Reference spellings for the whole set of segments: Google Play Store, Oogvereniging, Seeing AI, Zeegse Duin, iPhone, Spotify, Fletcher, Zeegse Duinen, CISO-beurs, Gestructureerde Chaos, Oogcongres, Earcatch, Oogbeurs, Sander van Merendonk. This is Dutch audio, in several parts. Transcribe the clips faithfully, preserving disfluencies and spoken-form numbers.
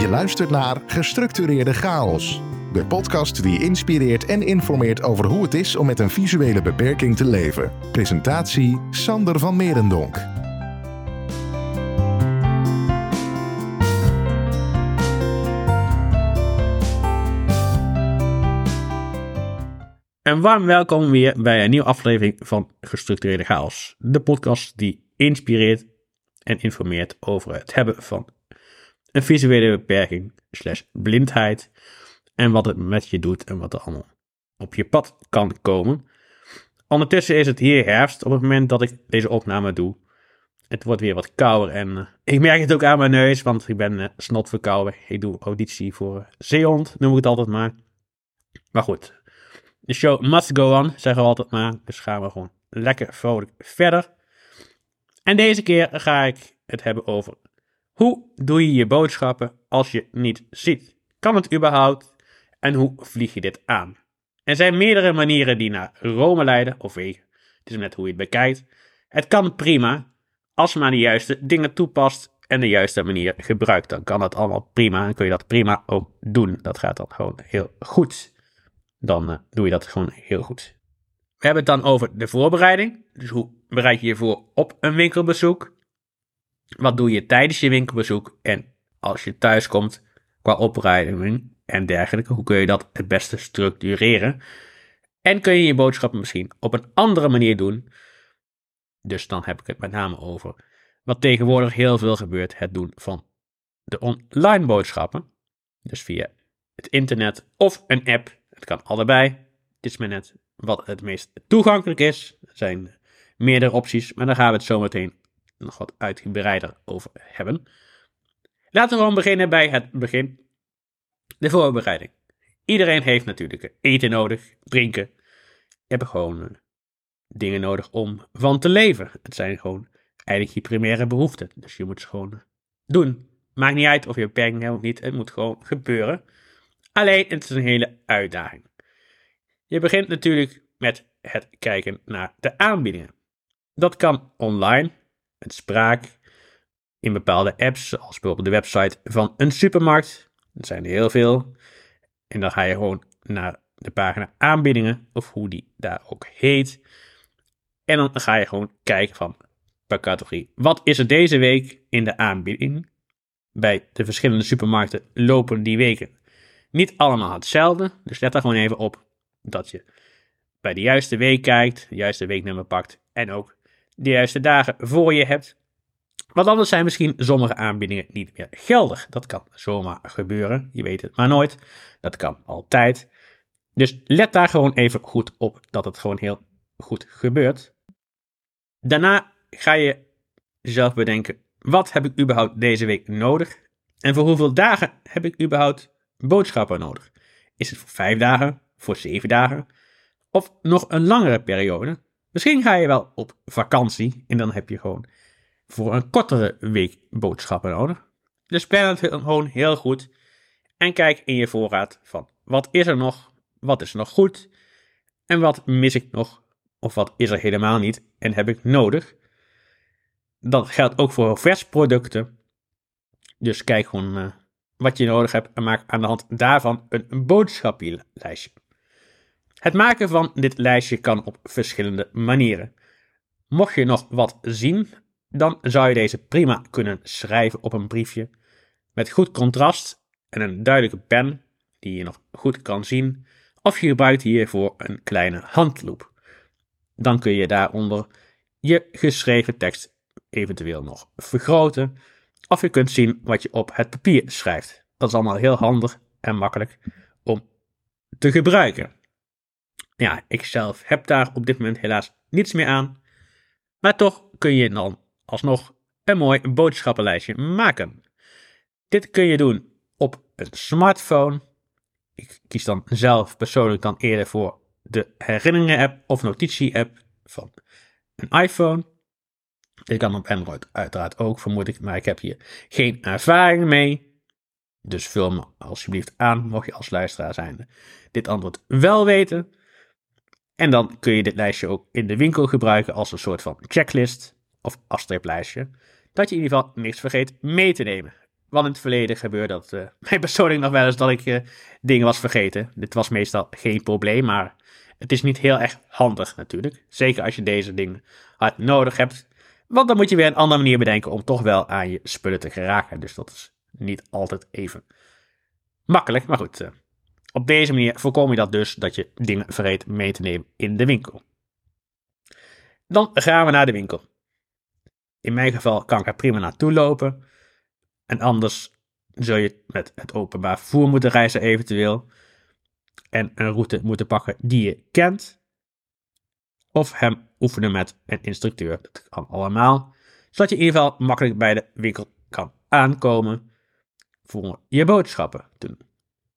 Je luistert naar Gestructureerde Chaos. De podcast die inspireert en informeert over hoe het is om met een visuele beperking te leven. Presentatie Sander van Merendonk. En warm welkom weer bij een nieuwe aflevering van Gestructureerde Chaos. De podcast die inspireert en informeert over het hebben van een visuele beperking slash blindheid. En wat het met je doet en wat er allemaal op je pad kan komen. Ondertussen is het hier herfst op het moment dat ik deze opname doe. Het wordt weer wat kouder en uh, ik merk het ook aan mijn neus, want ik ben uh, snotverkouden. Ik doe auditie voor uh, zeehond, noem ik het altijd maar. Maar goed, de show must go on, zeggen we altijd maar. Dus gaan we gewoon lekker vrolijk verder. En deze keer ga ik het hebben over: hoe doe je je boodschappen als je niet ziet? Kan het überhaupt? En hoe vlieg je dit aan? Er zijn meerdere manieren die naar Rome leiden, of wegen. Het is net hoe je het bekijkt. Het kan prima, als je maar de juiste dingen toepast en de juiste manier gebruikt. Dan kan dat allemaal prima en kun je dat prima ook doen. Dat gaat dan gewoon heel goed. Dan uh, doe je dat gewoon heel goed. We hebben het dan over de voorbereiding. Dus hoe bereid je je voor op een winkelbezoek? Wat doe je tijdens je winkelbezoek? En als je thuis komt qua opbereiding en dergelijke, hoe kun je dat het beste structureren? En kun je je boodschappen misschien op een andere manier doen? Dus dan heb ik het met name over wat tegenwoordig heel veel gebeurt: het doen van de online boodschappen. Dus via het internet of een app. Het kan allebei. Het is maar net wat het meest toegankelijk is. Er zijn meerdere opties, maar daar gaan we het zo meteen nog wat uitgebreider over hebben. Laten we gewoon beginnen bij het begin. De voorbereiding. Iedereen heeft natuurlijk eten nodig, drinken. Je hebt gewoon dingen nodig om van te leven. Het zijn gewoon eigenlijk je primaire behoeften. Dus je moet ze gewoon doen. Maakt niet uit of je beperking hebt of niet. Het moet gewoon gebeuren. Alleen, het is een hele uitdaging. Je begint natuurlijk met het kijken naar de aanbiedingen. Dat kan online, met spraak, in bepaalde apps, zoals bijvoorbeeld de website van een supermarkt. Dat zijn er heel veel. En dan ga je gewoon naar de pagina aanbiedingen, of hoe die daar ook heet. En dan ga je gewoon kijken van per categorie. Wat is er deze week in de aanbieding? Bij de verschillende supermarkten lopen die weken niet allemaal hetzelfde. Dus let daar gewoon even op dat je bij de juiste week kijkt, de juiste weeknummer pakt en ook de juiste dagen voor je hebt. Want anders zijn misschien sommige aanbiedingen niet meer geldig. Dat kan zomaar gebeuren. Je weet het maar nooit. Dat kan altijd. Dus let daar gewoon even goed op dat het gewoon heel goed gebeurt. Daarna ga je zelf bedenken: wat heb ik überhaupt deze week nodig? En voor hoeveel dagen heb ik überhaupt boodschappen nodig? Is het voor vijf dagen? Voor zeven dagen? Of nog een langere periode? Misschien ga je wel op vakantie en dan heb je gewoon voor een kortere week boodschappen nodig. Dus plan het gewoon heel goed en kijk in je voorraad van: wat is er nog, wat is nog goed en wat mis ik nog, of wat is er helemaal niet en heb ik nodig. Dat geldt ook voor versproducten. Dus kijk gewoon uh, wat je nodig hebt en maak aan de hand daarvan een boodschappenlijstje. Het maken van dit lijstje kan op verschillende manieren. Mocht je nog wat zien, dan zou je deze prima kunnen schrijven op een briefje. Met goed contrast en een duidelijke pen die je nog goed kan zien. Of je gebruikt hiervoor een kleine handloep. Dan kun je daaronder je geschreven tekst eventueel nog vergroten. Of je kunt zien wat je op het papier schrijft. Dat is allemaal heel handig en makkelijk om te gebruiken. Ja, ik zelf heb daar op dit moment helaas niets meer aan. Maar toch kun je dan alsnog een mooi boodschappenlijstje maken. Dit kun je doen op een smartphone. Ik kies dan zelf persoonlijk dan eerder voor de herinneringen-app of notitie-app van een iPhone. Dit kan op Android uiteraard ook, vermoed ik, maar ik heb hier geen ervaring mee. Dus vul me alsjeblieft aan, mocht je als luisteraar zijnde dit antwoord wel weten. En dan kun je dit lijstje ook in de winkel gebruiken als een soort van checklist of afstreeplijstje, dat je in ieder geval niks vergeet mee te nemen. Want in het verleden gebeurde dat uh, mij persoonlijk nog wel eens dat ik uh, dingen was vergeten. Dit was meestal geen probleem, maar het is niet heel erg handig natuurlijk. Zeker als je deze dingen hard nodig hebt. Want dan moet je weer een andere manier bedenken om toch wel aan je spullen te geraken. Dus dat is niet altijd even makkelijk. Maar goed, uh, op deze manier voorkom je dat dus dat je dingen vergeet mee te nemen in de winkel. Dan gaan we naar de winkel. In mijn geval kan ik er prima naartoe lopen. En anders zul je met het openbaar vervoer moeten reizen eventueel. En een route moeten pakken die je kent. Of hem oefenen met een instructeur. Dat kan allemaal. Zodat je in ieder geval makkelijk bij de winkel kan aankomen. Voor je boodschappen doen.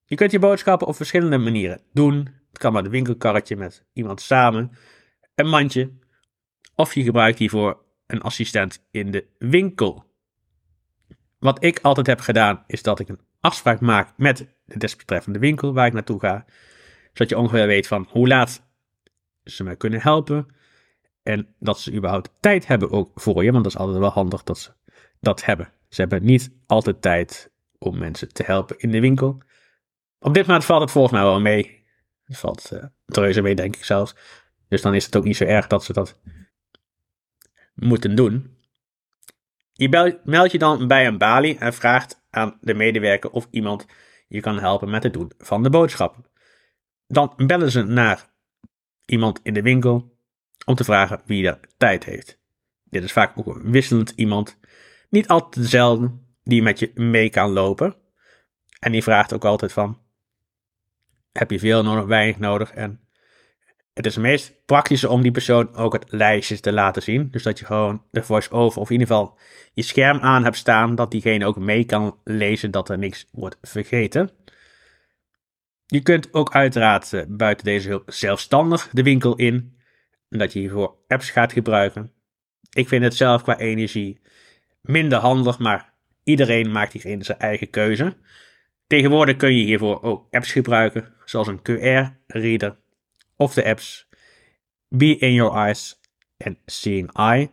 Je kunt je boodschappen op verschillende manieren doen. Het kan met een winkelkarretje met iemand samen. Een mandje. Of je gebruikt hiervoor een assistent in de winkel. Wat ik altijd heb gedaan, is dat ik een afspraak maak met de desbetreffende winkel waar ik naartoe ga. Zodat je ongeveer weet van hoe laat ze mij kunnen helpen. En dat ze überhaupt tijd hebben ook voor je. Want dat is altijd wel handig dat ze dat hebben. Ze hebben niet altijd tijd om mensen te helpen in de winkel. Op dit moment valt het volgens mij wel mee. Het valt uh, reuze mee, denk ik zelfs. Dus dan is het ook niet zo erg dat ze dat moeten doen. Je bel, meld je dan bij een balie en vraagt aan de medewerker of iemand je kan helpen met het doen van de boodschappen. Dan bellen ze naar iemand in de winkel om te vragen wie er tijd heeft. Dit is vaak ook een wisselend iemand, niet altijd dezelfde, die met je mee kan lopen. En die vraagt ook altijd van, heb je veel nodig, weinig nodig? En het is het meest praktische om die persoon ook het lijstje te laten zien. Dus dat je gewoon de voice-over of in ieder geval je scherm aan hebt staan. Dat diegene ook mee kan lezen dat er niks wordt vergeten. Je kunt ook uiteraard uh, buiten deze hulp zelfstandig de winkel in. Dat je hiervoor apps gaat gebruiken. Ik vind het zelf qua energie minder handig. Maar iedereen maakt hierin zijn eigen keuze. Tegenwoordig kun je hiervoor ook apps gebruiken. Zoals een Q R-reader. Of de apps Be In Your Eyes en Seeing A I.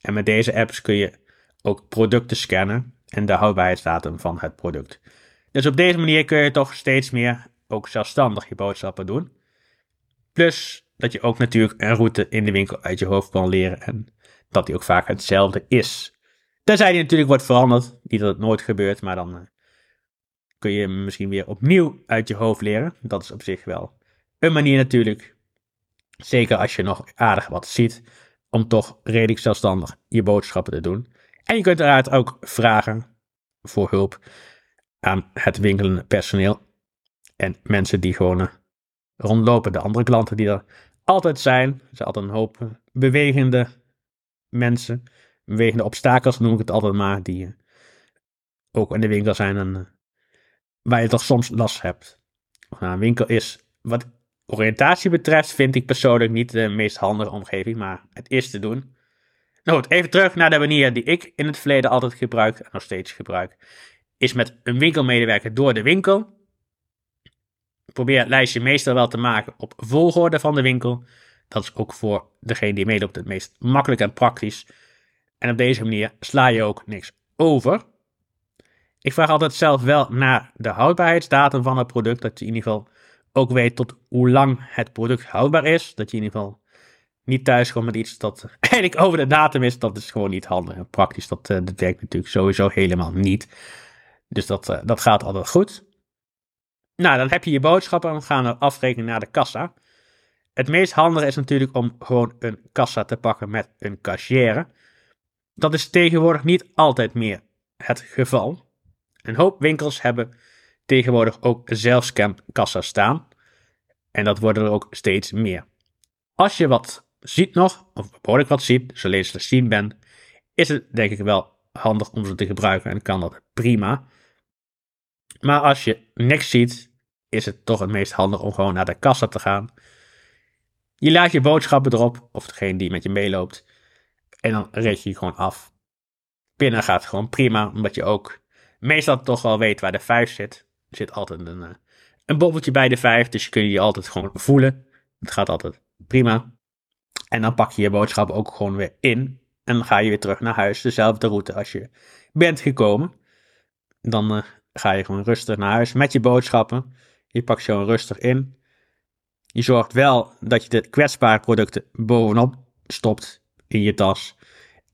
En met deze apps kun je ook producten scannen en de houdbaarheidsdatum van het product. Dus op deze manier kun je toch steeds meer ook zelfstandig je boodschappen doen. Plus dat je ook natuurlijk een route in de winkel uit je hoofd kan leren en dat die ook vaak hetzelfde is. Tenzij die natuurlijk wordt veranderd, niet dat het nooit gebeurt, maar dan kun je misschien weer opnieuw uit je hoofd leren. Dat is op zich wel een manier natuurlijk, zeker als je nog aardig wat ziet, om toch redelijk zelfstandig je boodschappen te doen. En je kunt uiteraard ook vragen voor hulp aan het winkelende personeel en mensen die gewoon rondlopen. De andere klanten die er altijd zijn, er zijn altijd een hoop bewegende mensen, bewegende obstakels noem ik het altijd maar, die ook in de winkel zijn en waar je toch soms last hebt. Of nou, een winkel is, wat oriëntatie betreft, vind ik persoonlijk niet de meest handige omgeving, maar het is te doen. Nou goed, even terug naar de manier die ik in het verleden altijd gebruik en nog steeds gebruik. Is met een winkelmedewerker door de winkel. Ik probeer het lijstje meestal wel te maken op volgorde van de winkel. Dat is ook voor degene die meeloopt het meest makkelijk en praktisch. En op deze manier sla je ook niks over. Ik vraag altijd zelf wel naar de houdbaarheidsdatum van het product, dat je in ieder geval ook weet tot hoe lang het product houdbaar is. Dat je in ieder geval niet thuis komt met iets dat eigenlijk over de datum is. Dat is gewoon niet handig en praktisch. Dat, uh, dat werkt natuurlijk sowieso helemaal niet. Dus dat, uh, dat gaat altijd goed. Nou, dan heb je je boodschappen en we gaan er afrekenen naar de kassa. Het meest handige is natuurlijk om gewoon een kassa te pakken met een cashier. Dat is tegenwoordig niet altijd meer het geval. Een hoop winkels hebben tegenwoordig ook zelfscankassa's staan. En dat worden er ook steeds meer. Als je wat ziet nog, of behoorlijk wat ziet, zo leeslessief bent, is het denk ik wel handig om ze te gebruiken en kan dat prima. Maar als je niks ziet, is het toch het meest handig om gewoon naar de kassa te gaan. Je laat je boodschappen erop, of degene die met je meeloopt, en dan reken je gewoon af. Pinnen gaat gewoon prima, omdat je ook meestal toch wel weet waar de vijf zit. Er zit altijd een, een bobbeltje bij de vijf, dus je kunt je altijd gewoon voelen. Het gaat altijd prima. En dan pak je je boodschap ook gewoon weer in. En dan ga je weer terug naar huis, dezelfde route als je bent gekomen. Dan uh, ga je gewoon rustig naar huis met je boodschappen. Je pakt je gewoon rustig in. Je zorgt wel dat je de kwetsbare producten bovenop stopt in je tas.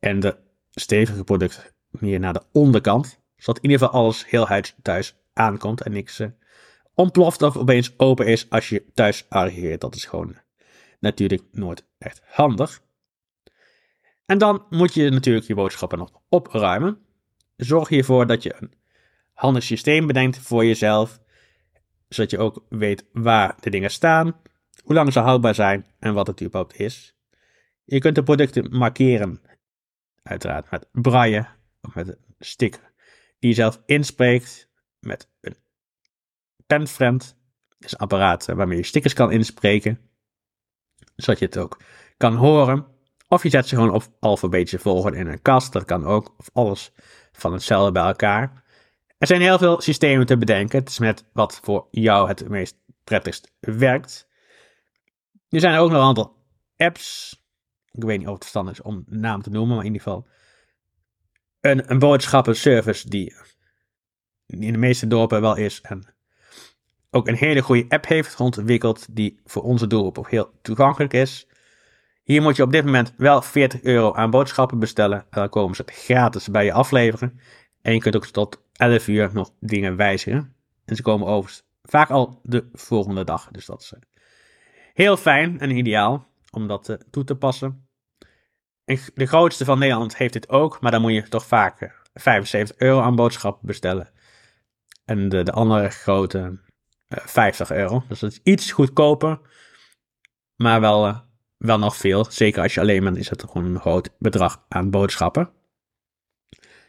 En de stevige producten meer naar de onderkant. Zodat in ieder geval alles heel huis thuis aankomt en niks uh, ontploft of opeens open is als je thuis arriveert. Dat is gewoon uh, natuurlijk nooit echt handig. En dan moet je natuurlijk je boodschappen nog opruimen. Zorg hiervoor dat je een handig systeem bedenkt voor jezelf. Zodat je ook weet waar de dingen staan, hoe lang ze houdbaar zijn en wat het überhaupt is. Je kunt de producten markeren, uiteraard met braille of met een sticker die je zelf inspreekt met een penfriend. Dat is een apparaat waarmee je stickers kan inspreken, zodat je het ook kan horen. Of je zet ze gewoon op alfabetische volgen in een kast, dat kan ook, of alles van hetzelfde bij elkaar. Er zijn heel veel systemen te bedenken. Het is net wat voor jou het meest prettigst werkt. Er zijn ook nog een aantal apps. Ik weet niet of het verstandig is om de naam te noemen, maar in ieder geval een, een boodschappenservice die in de meeste dorpen wel is en ook een hele goede app heeft ontwikkeld die voor onze doelgroep ook heel toegankelijk is. Hier moet je op dit moment wel veertig euro aan boodschappen bestellen. Dan komen ze het gratis bij je afleveren. En je kunt ook tot elf uur nog dingen wijzigen. En ze komen overigens vaak al de volgende dag. Dus dat is heel fijn en ideaal om dat toe te passen. En de grootste van Nederland heeft dit ook. Maar dan moet je toch vaak vijfenzeventig euro aan boodschappen bestellen. En de, de andere grote vijftig euro. Dus dat is iets goedkoper. Maar wel, wel nog veel. Zeker als je alleen bent is het gewoon een groot bedrag aan boodschappen.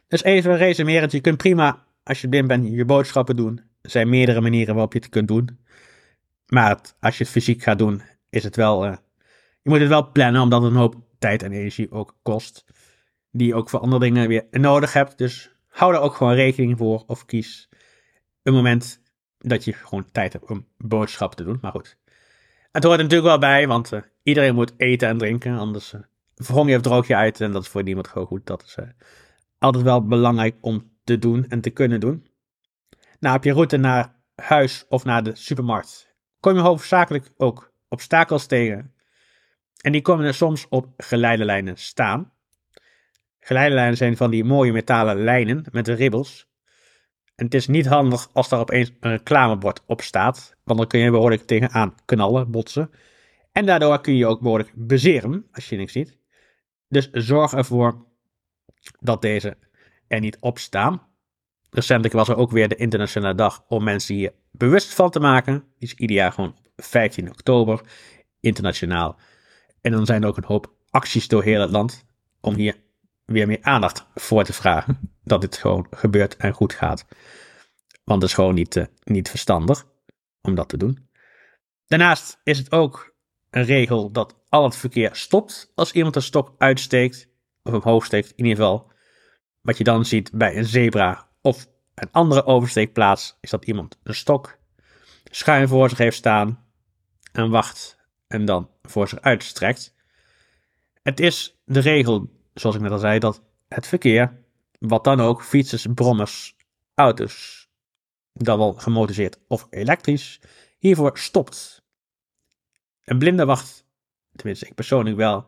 Dus even resumerend, je kunt prima, als je blind bent, je boodschappen doen. Er zijn meerdere manieren waarop je het kunt doen. Maar het, als je het fysiek gaat doen, is het wel... Uh, je moet het wel plannen, omdat het een hoop tijd en energie ook kost. Die je ook voor andere dingen weer nodig hebt. Dus hou daar ook gewoon rekening voor. Of kies een moment dat je gewoon tijd hebt om boodschappen te doen. Maar goed, het hoort er natuurlijk wel bij, want uh, iedereen moet eten en drinken. Anders uh, verhong je of droog je uit en dat is voor niemand gewoon goed. Dat is... Uh, Altijd wel belangrijk om te doen en te kunnen doen. Nou, op je route naar huis of naar de supermarkt kom je hoofdzakelijk ook obstakels tegen. En die komen er soms op geleidelijnen staan. Geleidelijnen zijn van die mooie metalen lijnen met de ribbels. En het is niet handig als daar opeens een reclamebord op staat. Want dan kun je behoorlijk tegenaan knallen, botsen. En daardoor kun je ook behoorlijk bezeren als je niks ziet. Dus zorg ervoor dat deze er niet op staan. Recentelijk was er ook weer de internationale dag om mensen hier bewust van te maken. Die is ieder jaar gewoon op vijftien oktober, internationaal. En dan zijn er ook een hoop acties door heel het land om hier weer meer aandacht voor te vragen. Dat dit gewoon gebeurt en goed gaat. Want het is gewoon niet, uh, niet verstandig om dat te doen. Daarnaast is het ook een regel dat al het verkeer stopt als iemand een stok uitsteekt. Of omhoog steekt, in ieder geval. Wat je dan ziet bij een zebra of een andere oversteekplaats, is dat iemand een stok schuin voor zich heeft staan en wacht en dan voor zich uitstrekt. Het is de regel, zoals ik net al zei, dat het verkeer, wat dan ook, fietsers, brommers, auto's, dan wel gemotoriseerd of elektrisch, hiervoor stopt. Een blinde wacht, tenminste ik persoonlijk wel,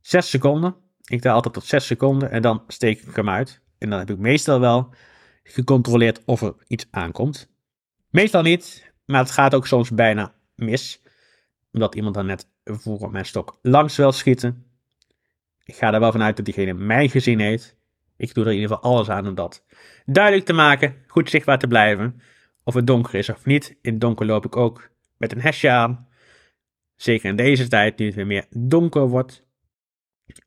zes seconden. Ik tel altijd tot zes seconden en dan steek ik hem uit. En dan heb ik meestal wel gecontroleerd of er iets aankomt. Meestal niet, maar het gaat ook soms bijna mis. Omdat iemand dan net voor mijn stok langs wil schieten. Ik ga er wel vanuit dat diegene mij gezien heeft. Ik doe er in ieder geval alles aan om dat duidelijk te maken. Goed zichtbaar te blijven. Of het donker is of niet. In het donker loop ik ook met een hesje aan. Zeker in deze tijd, nu het weer meer donker wordt,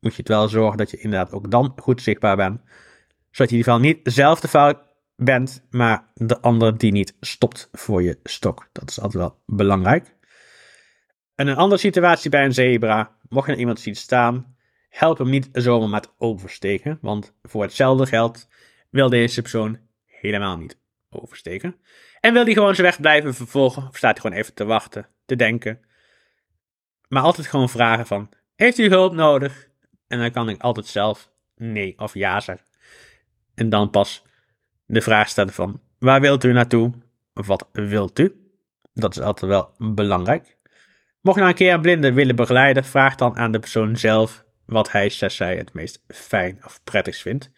moet je het wel zorgen dat je inderdaad ook dan goed zichtbaar bent. Zodat je in ieder geval niet zelf de fout bent, maar de ander die niet stopt voor je stok. Dat is altijd wel belangrijk. En een andere situatie bij een zebra. Mocht je iemand zien staan, help hem niet zomaar met oversteken. Want voor hetzelfde geld wil deze persoon helemaal niet oversteken. En wil die gewoon zijn weg blijven vervolgen, of staat hij gewoon even te wachten, te denken. Maar altijd gewoon vragen van: heeft u hulp nodig? En dan kan ik altijd zelf nee of ja zeggen. En dan pas de vraag stellen van waar wilt u naartoe? Wat wilt u? Dat is altijd wel belangrijk. Mocht je nou een keer een blinde willen begeleiden, vraag dan aan de persoon zelf wat hij of zij het meest fijn of prettig vindt.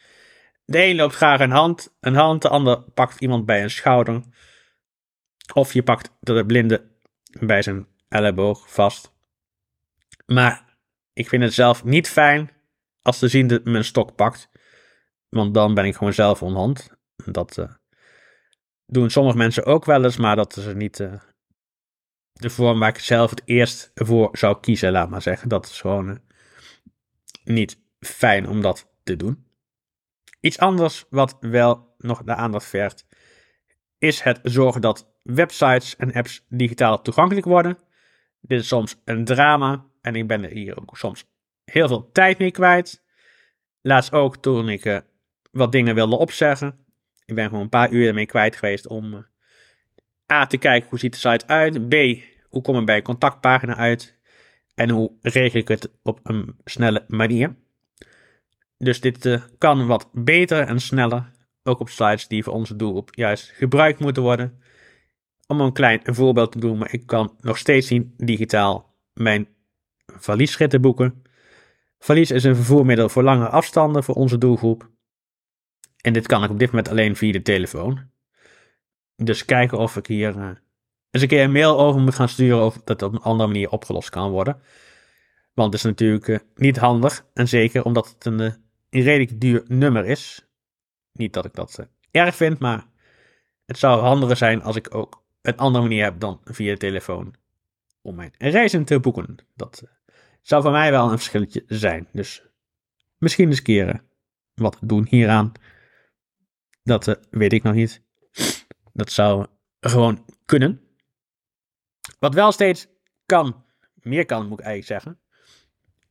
De een loopt graag een hand, een hand, de ander pakt iemand bij een schouder. Of je pakt de blinde bij zijn elleboog vast. Maar ik vind het zelf niet fijn als de ziende mijn stok pakt. Want dan ben ik gewoon zelf onhand. Dat uh, doen sommige mensen ook wel eens, maar dat is niet uh, de vorm waar ik zelf het eerst voor zou kiezen, laat maar zeggen. Dat is gewoon uh, niet fijn om dat te doen. Iets anders wat wel nog de aandacht vergt, is het zorgen dat websites en apps digitaal toegankelijk worden. Dit is soms een drama en ik ben er hier ook soms heel veel tijd mee kwijt. Laatst ook toen ik uh, wat dingen wilde opzeggen. Ik ben gewoon een paar uur ermee kwijt geweest om uh, A te kijken hoe ziet de site uit, B hoe kom ik bij een contactpagina uit en hoe regel ik het op een snelle manier. Dus dit uh, kan wat beter en sneller, ook op sites die voor onze doelgroep juist gebruikt moeten worden. Om een klein voorbeeld te doen, maar ik kan nog steeds niet digitaal mijn valiesritten boeken. Valies is een vervoermiddel voor lange afstanden voor onze doelgroep. En dit kan ik op dit moment alleen via de telefoon. Dus kijken of ik hier uh, eens een keer een mail over moet gaan sturen of dat op een andere manier opgelost kan worden. Want het is natuurlijk uh, niet handig. En zeker omdat het een, een redelijk duur nummer is. Niet dat ik dat uh, erg vind, maar het zou handiger zijn als ik ook een andere manier heb dan via de telefoon om mijn reizen te boeken. Dat uh, zou voor mij wel een verschilletje zijn. Dus misschien eens keren wat doen hieraan. Dat uh, weet ik nog niet. Dat zou gewoon kunnen. Wat wel steeds kan, meer kan moet ik eigenlijk zeggen,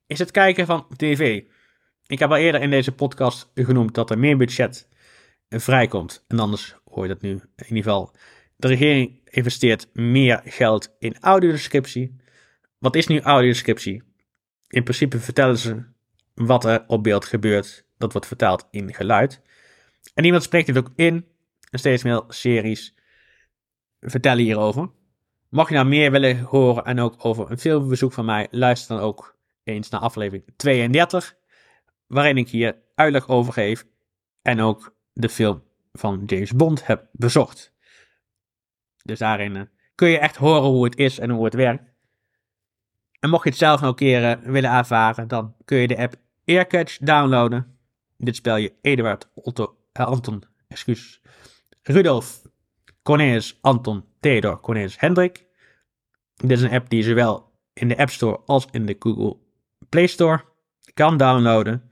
is het kijken van tv. Ik heb al eerder in deze podcast genoemd dat er meer budget vrijkomt. En anders hoor je dat nu. In ieder geval, de regering investeert meer geld in audiodescriptie. Wat is nu audiodescriptie? In principe vertellen ze wat er op beeld gebeurt. Dat wordt vertaald in geluid. En iemand spreekt het ook in. En steeds meer series vertellen hierover. Mocht je nou meer willen horen en ook over een filmbezoek van mij, luister dan ook eens naar aflevering tweeëndertig. Waarin ik hier uitleg over geef. En ook de film van James Bond heb bezocht. Dus daarin uh, kun je echt horen hoe het is en hoe het werkt. En mocht je het zelf nog een keer uh, willen ervaren, dan kun je de app Earcatch downloaden. Dit spel je Eduard, Otto, uh, Anton, excuus, Rudolf, Cornelis, Anton, Theodor, Cornelis, Hendrik. Dit is een app die zowel in de App Store als in de Google Play Store kan downloaden.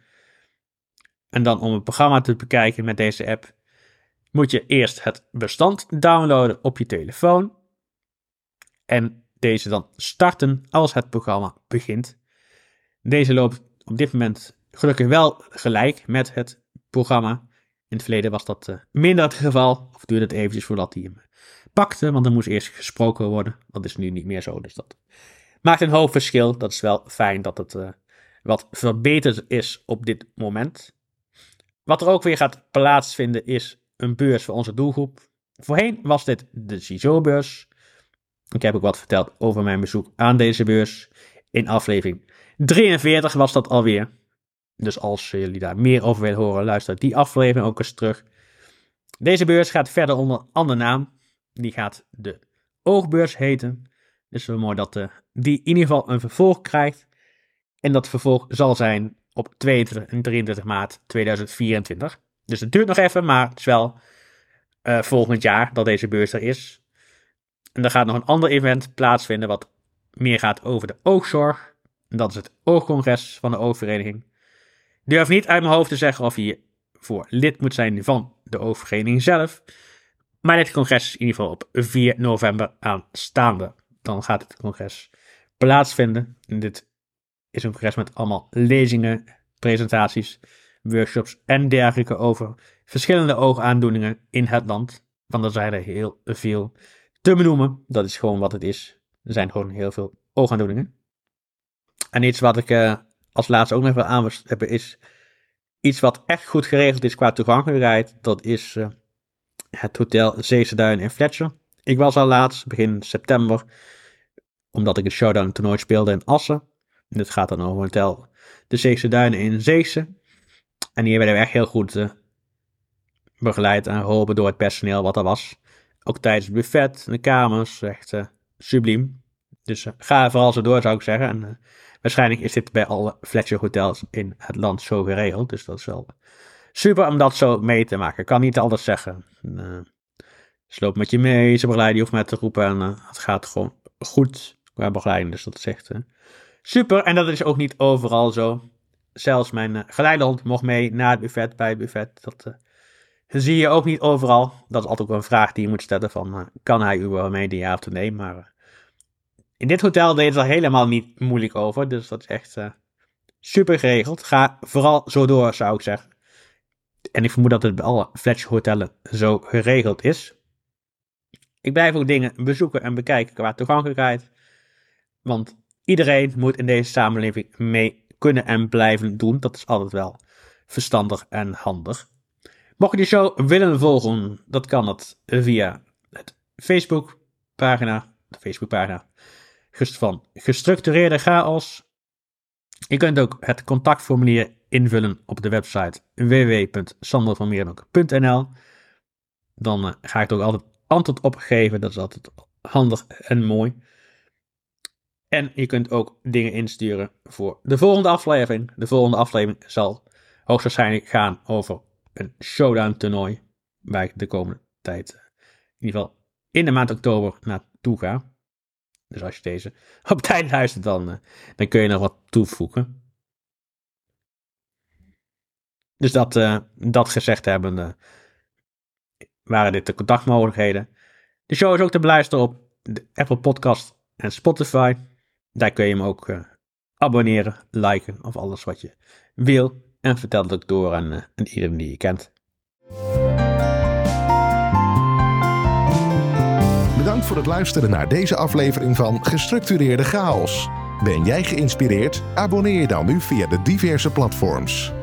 En dan om een programma te bekijken met deze app, moet je eerst het bestand downloaden op je telefoon. En deze dan starten als het programma begint. Deze loopt op dit moment gelukkig wel gelijk met het programma. In het verleden was dat minder het geval. Of duurde het eventjes voordat hij hem pakte. Want er moest eerst gesproken worden. Dat is nu niet meer zo. Dus dat maakt een hoog verschil. Dat is wel fijn dat het uh, wat verbeterd is op dit moment. Wat er ook weer gaat plaatsvinden is een beurs voor onze doelgroep. Voorheen was dit de C I S O-beurs. Ik heb ook wat verteld over mijn bezoek aan deze beurs. In aflevering drieënveertig was dat alweer. Dus als jullie daar meer over willen horen, luister die aflevering ook eens terug. Deze beurs gaat verder onder een andere naam. Die gaat de Oogbeurs heten. Dus wel mooi dat uh, die in ieder geval een vervolg krijgt. En dat vervolg zal zijn op tweeëntwintig en drieëntwintig maart tweeduizend vierentwintig. Dus het duurt nog even, maar het is wel uh, volgend jaar dat deze beurs er is. En er gaat nog een ander event plaatsvinden wat meer gaat over de oogzorg. En dat is het Oogcongres van de Oogvereniging. Ik durf niet uit mijn hoofd te zeggen of je voor lid moet zijn van de Oogvereniging zelf. Maar dit congres is in ieder geval op vier november aanstaande. Dan gaat het congres plaatsvinden. En dit is een congres met allemaal lezingen, presentaties, workshops en dergelijke over verschillende oogaandoeningen in het land. Want er zijn er heel veel te benoemen. Dat is gewoon wat het is. Er zijn gewoon heel veel oogaandoeningen. En iets wat ik uh, als laatste ook nog wil aan hebben is iets wat echt goed geregeld is qua toegankelijkheid. Dat is uh, het hotel Zeegse Duin in Fletcher. Ik was al laatst, begin september, omdat ik het showdown toernooi speelde in Assen. En dit gaat dan over hotel de Zeegse Duinen in Zeegse. En hier werden we echt heel goed uh, begeleid en geholpen door het personeel wat er was. Ook tijdens het buffet, de kamers, echt uh, subliem. Dus uh, ga vooral zo door, zou ik zeggen. En uh, waarschijnlijk is dit bij alle Fletcher hotels in het land zo geregeld. Dus dat is wel super om dat zo mee te maken. Ik kan niet alles zeggen. Uh, ze lopen met je mee, ze begeleiden je, hoeft maar te roepen. En uh, het gaat gewoon goed qua begeleiding. Dus dat is echt uh, super. En dat is ook niet overal zo. Zelfs mijn uh, geleidehond mocht mee na het buffet, bij het buffet. Dat uh, zie je ook niet overal. Dat is altijd ook een vraag die je moet stellen van... Uh, kan hij überhaupt mee, ja of nee? Maar uh, in dit hotel deed het er helemaal niet moeilijk over. Dus dat is echt uh, super geregeld. Ga vooral zo door, zou ik zeggen. En ik vermoed dat het bij alle Fletcher hotellen zo geregeld is. Ik blijf ook dingen bezoeken en bekijken qua toegankelijkheid. Want iedereen moet in deze samenleving mee kunnen en blijven doen. Dat is altijd wel verstandig en handig. Mocht je die show willen volgen, dat kan dat via het Facebookpagina. De Facebookpagina van Gestructureerde Chaos. Je kunt ook het contactformulier invullen op de website w w w punt sander van merendonk punt n l. Dan uh, ga ik er ook altijd antwoord op geven. Dat is altijd handig en mooi. En je kunt ook dingen insturen voor de volgende aflevering. De volgende aflevering zal hoogstwaarschijnlijk gaan over een showdown toernooi. Waar ik de komende tijd in ieder geval in de maand oktober naartoe ga. Dus als je deze op tijd luistert, dan, dan kun je nog wat toevoegen. Dus dat, uh, dat gezegd hebbende waren dit de contactmogelijkheden. De show is ook te beluisteren op de Apple Podcast en Spotify. Daar kun je hem ook uh, abonneren, liken of alles wat je wil. En vertel het ook door aan, uh, aan iedereen die je kent. Bedankt voor het luisteren naar deze aflevering van Gestructureerde Chaos. Ben jij geïnspireerd? Abonneer je dan nu via de diverse platforms.